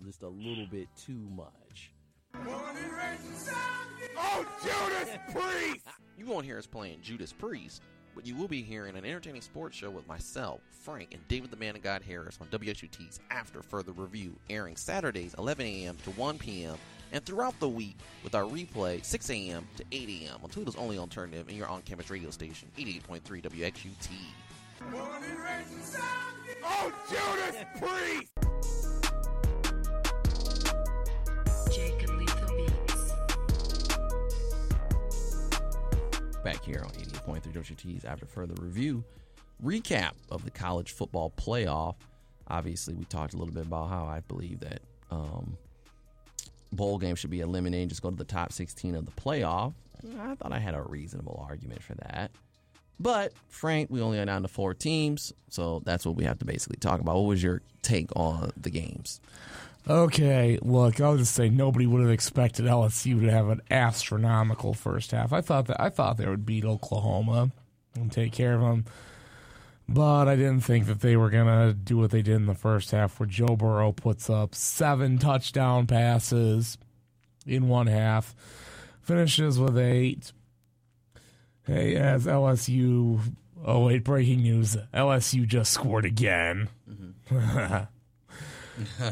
play just a little bit too much. Oh, Judas Priest! You won't hear us playing Judas Priest, but you will be hearing an entertaining sports show with myself, Frank, and David the Man of God Harris on WXUT's After Further Review, airing Saturdays 11 a.m. to 1 p.m. and throughout the week with our replay 6 a.m. to 8 a.m. on Toledo's only alternative and your on-campus radio station, 88.3 WXUT. Oh, Judas Priest! Back here on 88.3 WXUT's After Further Review, recap of the college football playoff. Obviously, we talked a little bit about how I believe that bowl games should be eliminated. Just go to the top 16 of the playoff. I thought I had a reasonable argument for that. But, Frank, we only are down to 4 teams, so that's what we have to basically talk about. What was your take on the games? Okay, look, I'll just say nobody would have expected LSU to have an astronomical first half. I thought they would beat Oklahoma and take care of them, but I didn't think that they were going to do what they did in the first half, where Joe Burrow puts up 7 touchdown passes in one half, finishes with 8. Hey, as LSU, oh wait, breaking news, LSU just scored again. Mm-hmm.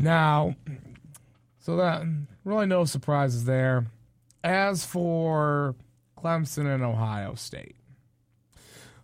Now, so that really no surprises there. As for Clemson and Ohio State,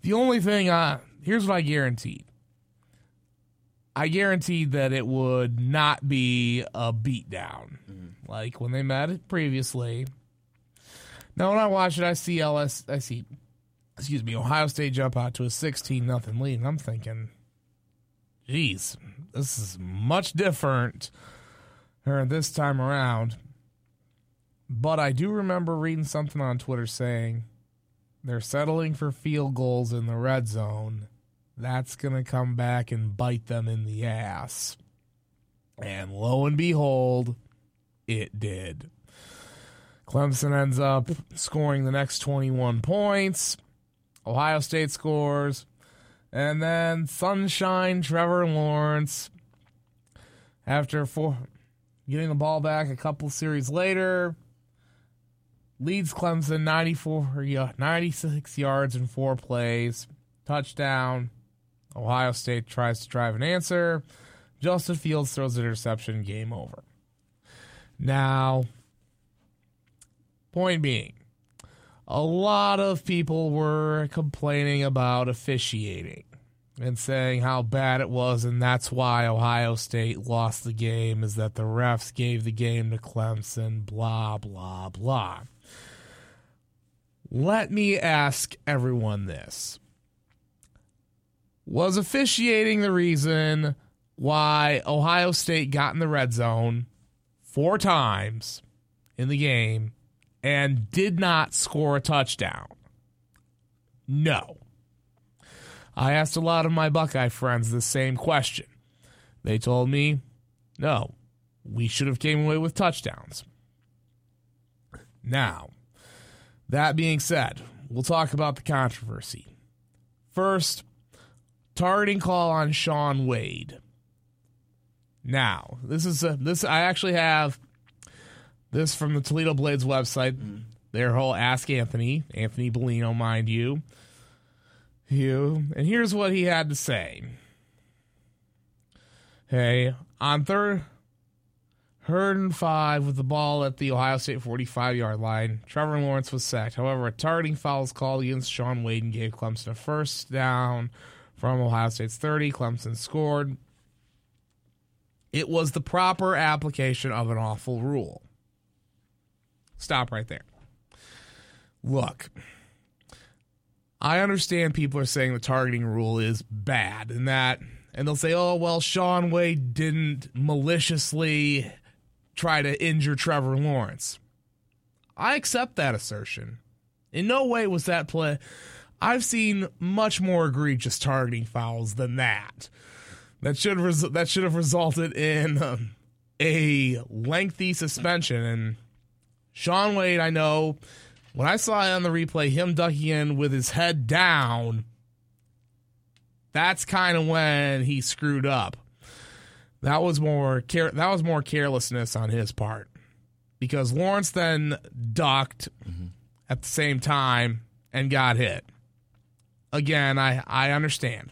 the only thing here's what I guaranteed. I guaranteed that it would not be a beatdown like when they met previously. Now, when I watch it, I see Ohio State jump out to a 16-0 lead, and I'm thinking, geez, this is much different this time around. But I do remember reading something on Twitter saying they're settling for field goals in the red zone. That's going to come back and bite them in the ass. And lo and behold, it did. Clemson ends up scoring the next 21 points. Ohio State scores. And then Sunshine, Trevor Lawrence, after getting the ball back a couple series later, leads Clemson 96 yards in 4 plays. Touchdown. Ohio State tries to drive an answer. Justin Fields throws an interception. Game over. Now, point being, a lot of people were complaining about officiating and saying how bad it was, and that's why Ohio State lost the game, is that the refs gave the game to Clemson, blah, blah, blah. Let me ask everyone this. Was officiating the reason why Ohio State got in the red zone 4 times in the game and did not score a touchdown? No. I asked a lot of my Buckeye friends the same question. They told me, no, we should have came away with touchdowns. Now, that being said, we'll talk about the controversy. First, targeting call on Shaun Wade. Now, I actually have this from the Toledo Blades website, their whole Ask Anthony Bellino, mind you. And here's what he had to say. Hey, on 3rd and 5 with the ball at the Ohio State 45-yard line, Trevor Lawrence was sacked. However, a targeting foul was called against Shaun Wade and gave Clemson a first down from Ohio State's 30. Clemson scored. It was the proper application of an awful rule. Stop right there. Look, I understand people are saying the targeting rule is bad and they'll say, oh, well, Shaun Wade didn't maliciously try to injure Trevor Lawrence. I accept that assertion. In no way was that play. I've seen much more egregious targeting fouls than that. That should have resulted in a lengthy suspension. And Shaun Wade, I know, when I saw it on the replay, him ducking in with his head down, that's kind of when he screwed up. That was more carelessness on his part, because Lawrence then ducked at the same time and got hit. Again, I understand.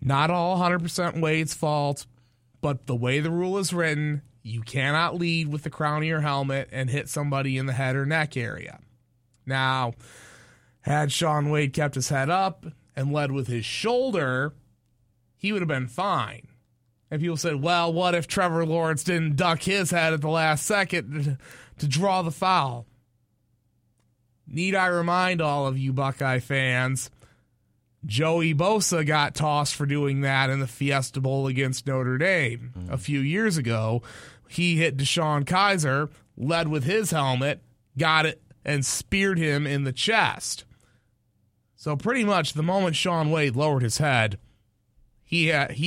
Not all 100% Wade's fault, but the way the rule is written, you cannot lead with the crown of your helmet and hit somebody in the head or neck area. Now, had Shaun Wade kept his head up and led with his shoulder, he would have been fine. And people said, well, what if Trevor Lawrence didn't duck his head at the last second to draw the foul? Need I remind all of you Buckeye fans, Joey Bosa got tossed for doing that in the Fiesta Bowl against Notre Dame a few years ago. He hit Deshaun Kaiser, led with his helmet, got it, and speared him in the chest. So pretty much the moment Shaun Wade lowered his head, he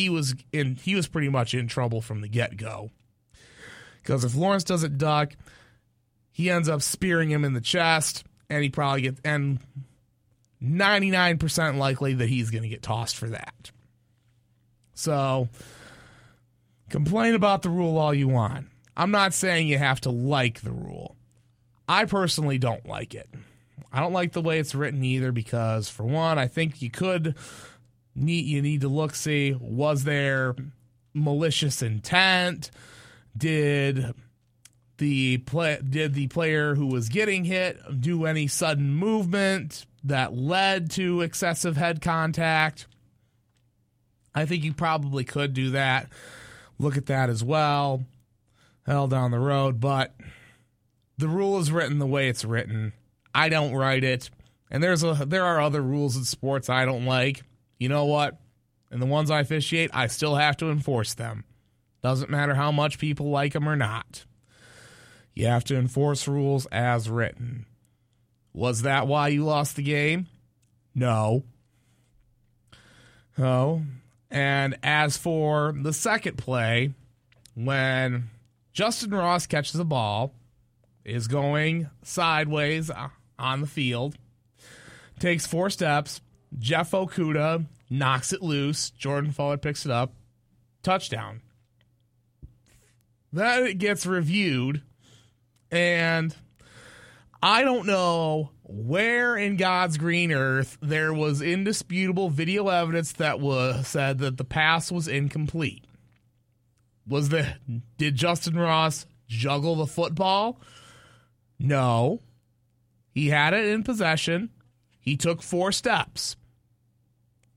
was pretty much in trouble from the get-go. Because if Lawrence doesn't duck, he ends up spearing him in the chest, and he probably gets, and 99% likely that he's going to get tossed for that. So complain about the rule all you want. I'm not saying you have to like the rule. I personally don't like it. I don't like the way it's written either, because for one, I think you need to look, see, was there malicious intent? Did the player who was getting hit do any sudden movement that led to excessive head contact? I think you probably could do that. Look at that as well. Hell, down the road. But the rule is written the way it's written. I don't write it. And there are other rules in sports I don't like. You know what? And the ones I officiate, I still have to enforce them. Doesn't matter how much people like them or not. You have to enforce rules as written. Was that why you lost the game? No. Oh. And as for the second play, when Justin Ross catches the ball, is going sideways on the field, takes four steps, Jeff Okudah knocks it loose, Jordan Fuller picks it up, touchdown. Then it gets reviewed, and I don't know where in God's green earth there was indisputable video evidence that was said that the pass was incomplete. Did Justin Ross juggle the football? No. He had it in possession. He took four steps.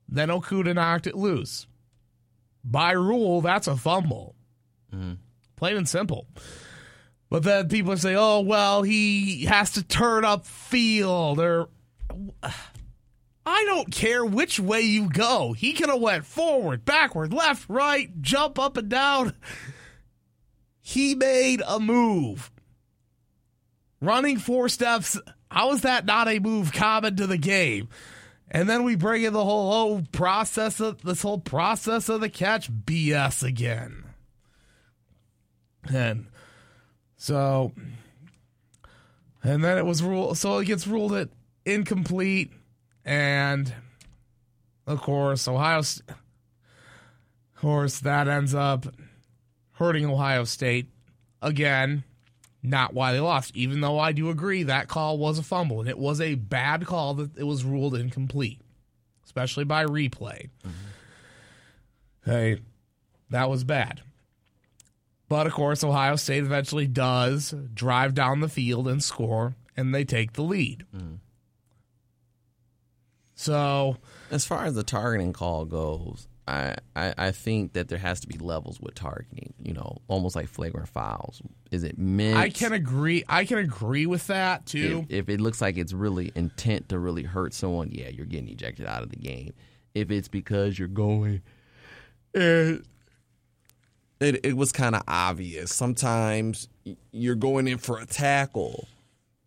Then Okudah knocked it loose. By rule, that's a fumble. Mm-hmm. Plain and simple. But then people say, oh, well, he has to turn up field. Or I don't care which way you go. He could have went forward, backward, left, right, jump up and down. He made a move. Running four steps, how is that not a move common to the game? And then we bring in the whole process of the catch BS again. And then it was ruled, so it gets ruled it incomplete, and of course that ends up hurting Ohio State again. Not why they lost, even though I do agree that call was a fumble, and it was a bad call that it was ruled incomplete, especially by replay. Mm-hmm. Hey, that was bad. But, of course, Ohio State eventually does drive down the field and score, and they take the lead. Mm. So, as far as the targeting call goes, I think that there has to be levels with targeting, you know, almost like flagrant fouls. Is it meant? I can agree with that, too. If it looks like it's really intent to really hurt someone, yeah, you're getting ejected out of the game. If it's because you're going and it was kind of obvious. Sometimes you're going in for a tackle,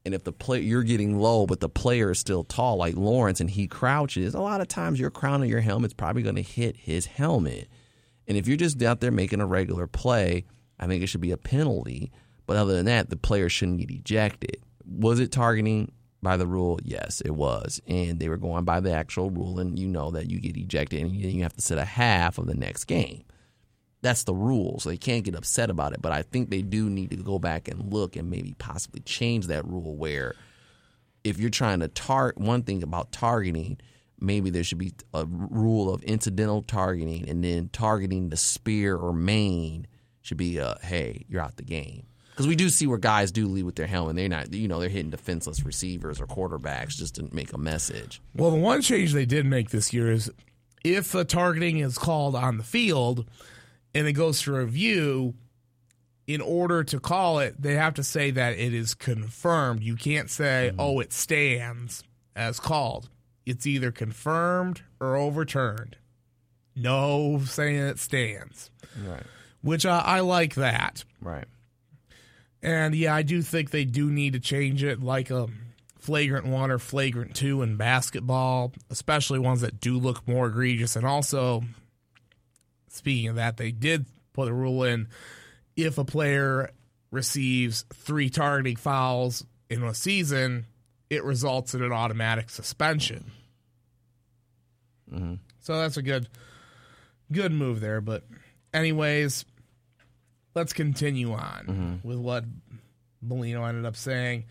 and if the player, you're getting low, but the player is still tall, like Lawrence, and he crouches, a lot of times your crown of your helmet's probably going to hit his helmet. And if you're just out there making a regular play, I think it should be a penalty. But other than that, the player shouldn't get ejected. Was it targeting by the rule? Yes, it was. And they were going by the actual rule, and you know that you get ejected, and you have to sit a half of the next game. that's the rule, so they can't get upset about it. But I think they do need to go back and look and maybe possibly change that rule where if you're trying to one thing about targeting, maybe there should be a rule of incidental targeting, and then targeting the spear or mane should be hey, you're out the game. Because we do see where guys do lead with their helmet. They're not, they're hitting defenseless receivers or quarterbacks just to make a message. Well, the one change they did make this year is if a targeting is called on the field and it goes to review, in order to call it, they have to say that it is confirmed. You can't say, it stands as called. It's either confirmed or overturned. No saying it stands. Right. Which I like that. Right. And, yeah, I do think they do need to change it, like a flagrant 1 or flagrant 2 in basketball, especially ones that do look more egregious. And also, speaking of that, they did put a rule in if a player receives 3 targeting fouls in a season, it results in an automatic suspension. Mm-hmm. So that's a good move there. But anyways, let's continue on with what Bellino ended up saying.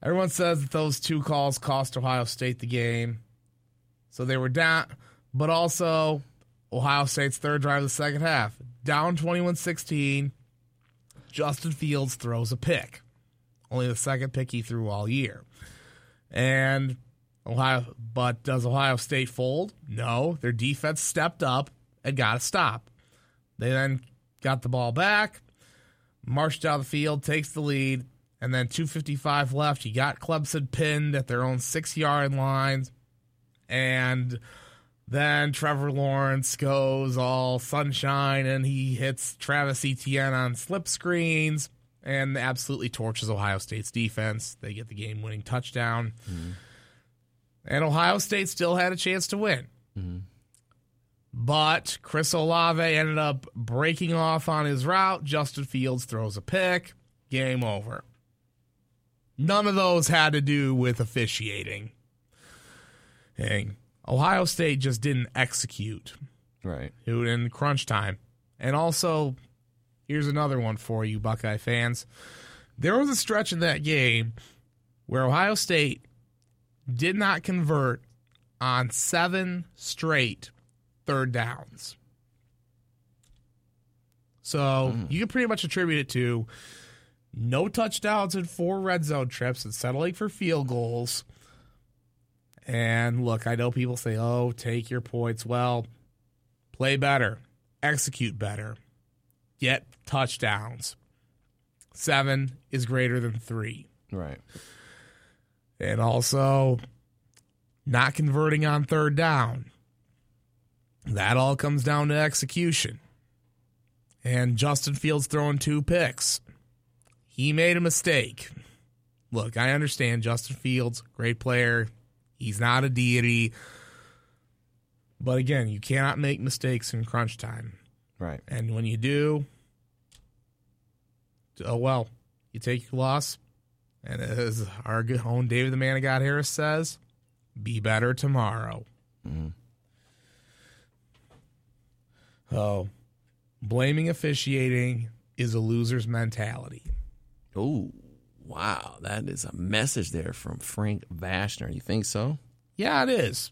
Everyone says that those 2 calls cost Ohio State the game. So they were down, but also Ohio State's third drive of the second half. Down 21-16, Justin Fields throws a pick. Only the second pick he threw all year. And but does Ohio State fold? No. Their defense stepped up and got a stop. They then got the ball back, marched down the field, takes the lead, and then 2:55 left. You got Clemson pinned at their own 6-yard line, and then Trevor Lawrence goes all sunshine, and he hits Travis Etienne on slip screens and absolutely torches Ohio State's defense. They get the game-winning touchdown, and Ohio State still had a chance to win. Mm-hmm. But Chris Olave ended up breaking off on his route. Justin Fields throws a pick. Game over. None of those had to do with officiating. Dang. Ohio State just didn't execute. Right. In crunch time. And also, here's another one for you, Buckeye fans. There was a stretch in that game where Ohio State did not convert on 7 straight third downs. So you can pretty much attribute it to no touchdowns and 4 red zone trips and settling for field goals. And look, I know people say, oh, take your points. Well, play better, execute better, get touchdowns. 7 is greater than 3. Right. And also not converting on third down. That all comes down to execution. And Justin Fields throwing 2 picks. He made a mistake. Look, I understand Justin Fields, great player. He's not a deity. But again, you cannot make mistakes in crunch time. Right. And when you do, you take your loss. And as our good own David the Man of God Harris says, be better tomorrow. Mm-hmm. Oh, blaming officiating is a loser's mentality. Oh, wow. That is a message there from Frank Vashner. You think so? Yeah, it is.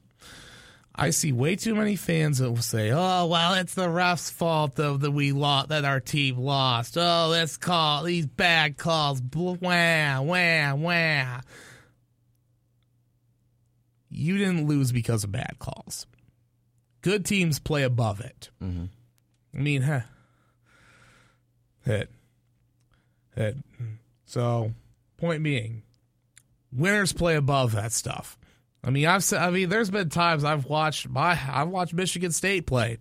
I see way too many fans that will say, oh, well, it's the ref's fault that we lost, that our team lost. Oh, this call, these bad calls, wah, wah, wah. You didn't lose because of bad calls. Good teams play above it. Mm-hmm. I mean, So, point being, winners play above that stuff. I mean, there's been times I've watched Michigan State play,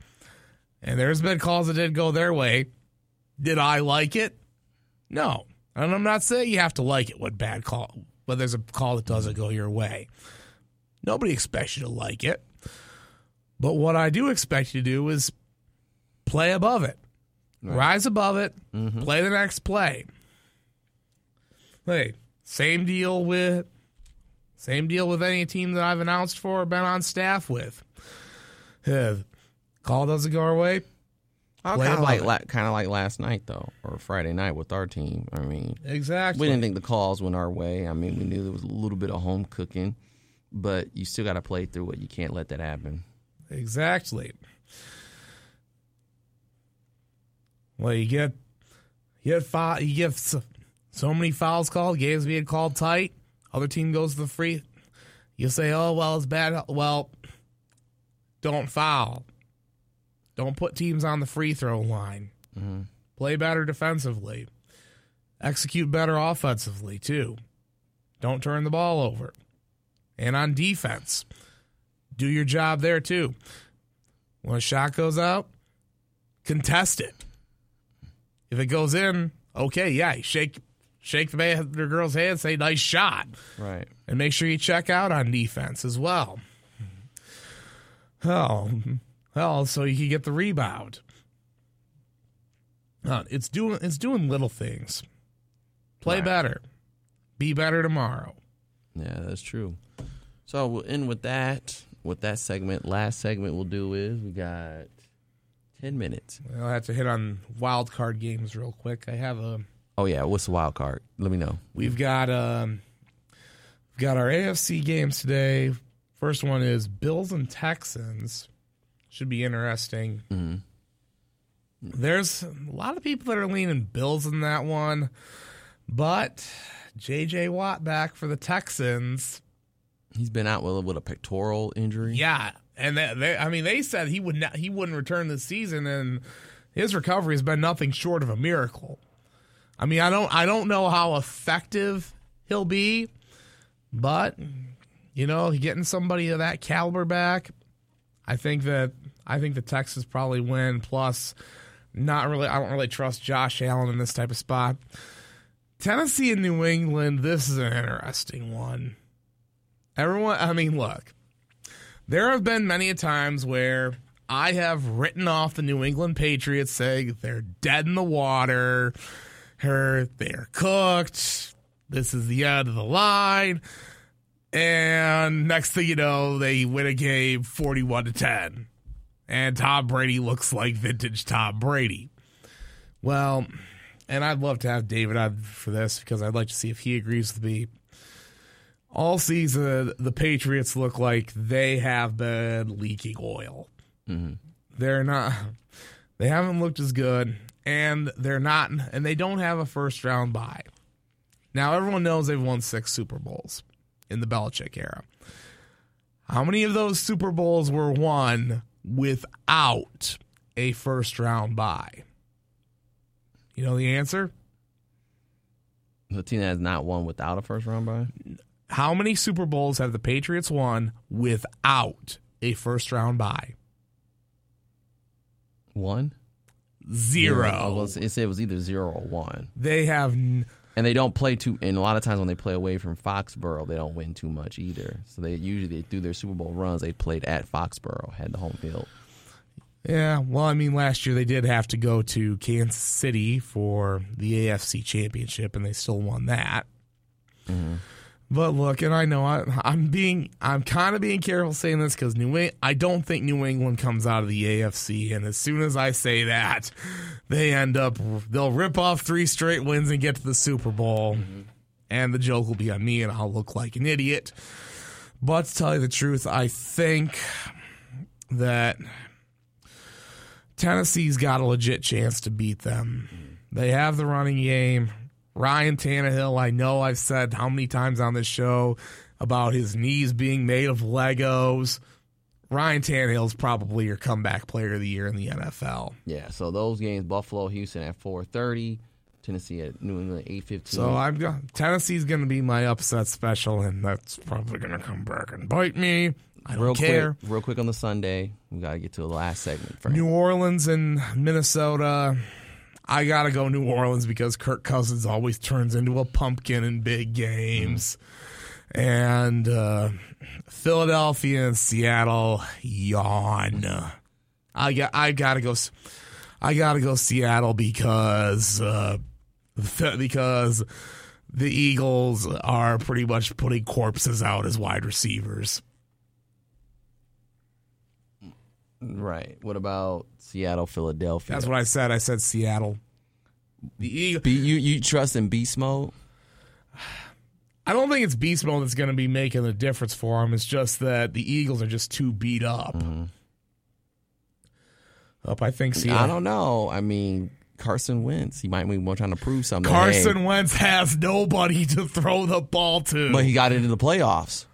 and there's been calls that didn't go their way. Did I like it? No, and I'm not saying you have to like it when bad call, but there's a call that doesn't go your way. Nobody expects you to like it. But what I do expect you to do is play above it. Right. Rise above it. Mm-hmm. Play the next play. Hey, same deal with any team that I've announced for or been on staff with. If call doesn't go our way, Kind of like last night, though, or Friday night with our team. I mean, exactly. We didn't think the calls went our way. I mean, we knew there was a little bit of home cooking, but you still got to play through it. You can't let that happen. Exactly. Well, you get so many fouls called, games being called tight. Other team goes to the free. You say, oh, well, it's bad. Well, don't foul. Don't put teams on the free throw line. Mm-hmm. Play better defensively. Execute better offensively, too. Don't turn the ball over. And on defense, do your job there, too. When a shot goes out, contest it. If it goes in, okay, yeah, shake the man or girl's hand, say, nice shot. Right. And make sure you check out on defense as well. Oh, well, so you can get the rebound. It's doing little things. Play better. Be better tomorrow. Yeah, that's true. So we'll end with that. With that segment, last segment we'll do is we got 10 minutes. I'll have to hit on wild card games real quick. I have a... Oh, yeah, what's the wild card? Let me know. We've got our AFC games today. First one is Bills and Texans. Should be interesting. Mm-hmm. There's a lot of people that are leaning Bills in that one, but JJ Watt back for the Texans. He's been out with a pectoral injury. Yeah, and they said he wouldn't return this season, and his recovery has been nothing short of a miracle. I mean, I don't know how effective he'll be, but you know, getting somebody of that caliber back. I think the Texans probably win. Plus, I don't really trust Josh Allen in this type of spot. Tennessee and New England, this is an interesting one. Look, there have been many times where I have written off the New England Patriots, saying they're dead in the water, they're cooked, this is the end of the line. And next thing you know, they win a game 41-10. And Tom Brady looks like vintage Tom Brady. Well, and I'd love to have David on for this because I'd like to see if he agrees with me. All season, the Patriots look like they have been leaking oil. Mm-hmm. They haven't looked as good, and they don't have a first-round bye. Now, everyone knows they've won 6 Super Bowls in the Belichick era. How many of those Super Bowls were won without a first-round bye? You know the answer? The team that has not won without a first-round bye? How many Super Bowls have the Patriots won without a first-round bye? 1? 0. It said it was either 0 or 1. They have... And they don't play too, and a lot of times when they play away from Foxborough, they don't win too much either. So they usually, through their Super Bowl runs, they played at Foxborough, had the home field. Yeah, well, I mean, last year they did have to go to Kansas City for the AFC Championship, and they still won that. Mm-hmm. But look, and I know I'm kind of being careful saying this because I don't think New England comes out of the AFC, and as soon as I say that, they'll rip off 3 straight wins and get to the Super Bowl, mm-hmm. and the joke will be on me, and I'll look like an idiot. But to tell you the truth, I think that Tennessee's got a legit chance to beat them. Mm-hmm. They have the running game. Ryan Tannehill, I know I've said how many times on this show about his knees being made of Legos. Ryan Tannehill's probably your comeback player of the year in the NFL. Yeah, so those games, Buffalo, Houston at 4:30, Tennessee at New England 8:15. So Tennessee's going to be my upset special, and that's probably going to come back and bite me. I don't care. Quick, real quick on the Sunday, we got to get to the last segment. Frank. New Orleans and Minnesota. I got to go New Orleans because Kirk Cousins always turns into a pumpkin in big games. And Philadelphia and Seattle, yawn. I got to go Seattle because the Eagles are pretty much putting corpses out as wide receivers. Right. What about Seattle, Philadelphia? That's what I said. I said Seattle. You trust in Beast Mode? I don't think it's Beast Mode that's going to be making the difference for them. It's just that the Eagles are just too beat up. Mm-hmm. I think Seattle. I don't know. I mean, Carson Wentz, he might be trying to prove something. Carson Wentz has nobody to throw the ball to. But he got into the playoffs.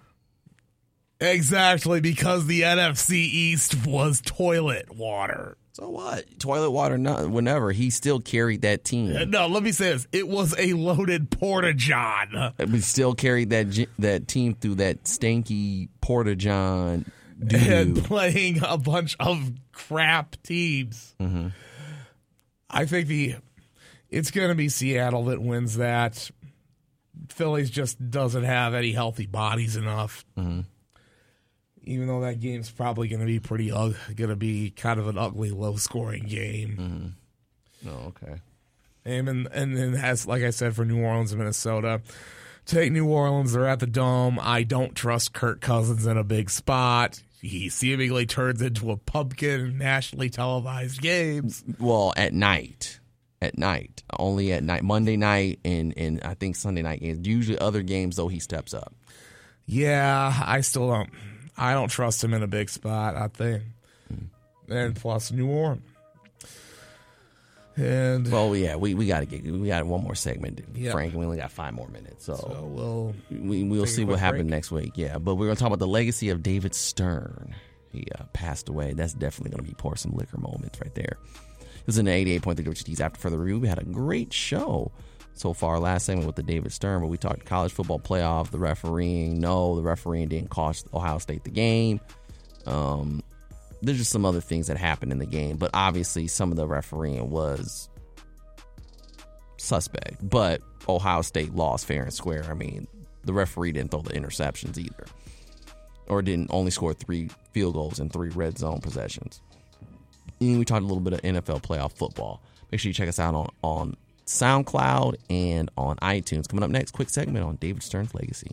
Exactly, because the NFC East was toilet water. So what? Toilet water, not whenever. He still carried that team. No, let me say this. It was a loaded Porta-John. He still carried that team through that stanky Porta-John. And playing a bunch of crap teams. Mm-hmm. I think it's going to be Seattle that wins that. Phillies just doesn't have any healthy bodies enough. Mm-hmm. Even though that game's probably going to be kind of an ugly, low-scoring game. Mm-hmm. Oh, okay. And then, as like I said, for New Orleans and Minnesota, take New Orleans. They're at the Dome. I don't trust Kirk Cousins in a big spot. He seemingly turns into a pumpkin in nationally televised games. Well, at night, only at night. Monday night and I think Sunday night games. Usually other games, though, he steps up. Yeah, I still don't. I don't trust him in a big spot, I think. Mm-hmm. And plus New Orleans. And well, yeah, we got one more segment, yep. Frank. We only got 5 more minutes, so we'll see what happens next week. Yeah, but we're gonna talk about the legacy of David Stern. He passed away. That's definitely gonna be pour some liquor moments right there. This is an 88.3 WXUT After Further Review. We had a great show so far. Last segment with the David Stern, where we talked college football playoff, the refereeing. No, the refereeing didn't cost Ohio State the game. There's just some other things that happened in the game, but obviously some of the refereeing was suspect. But Ohio State lost fair and square. I mean, the referee didn't throw the interceptions either, or didn't only score 3 field goals and 3 red zone possessions. And we talked a little bit of NFL playoff football. Make sure you check us out on SoundCloud and on iTunes. Coming up next, quick segment on David Stern's legacy.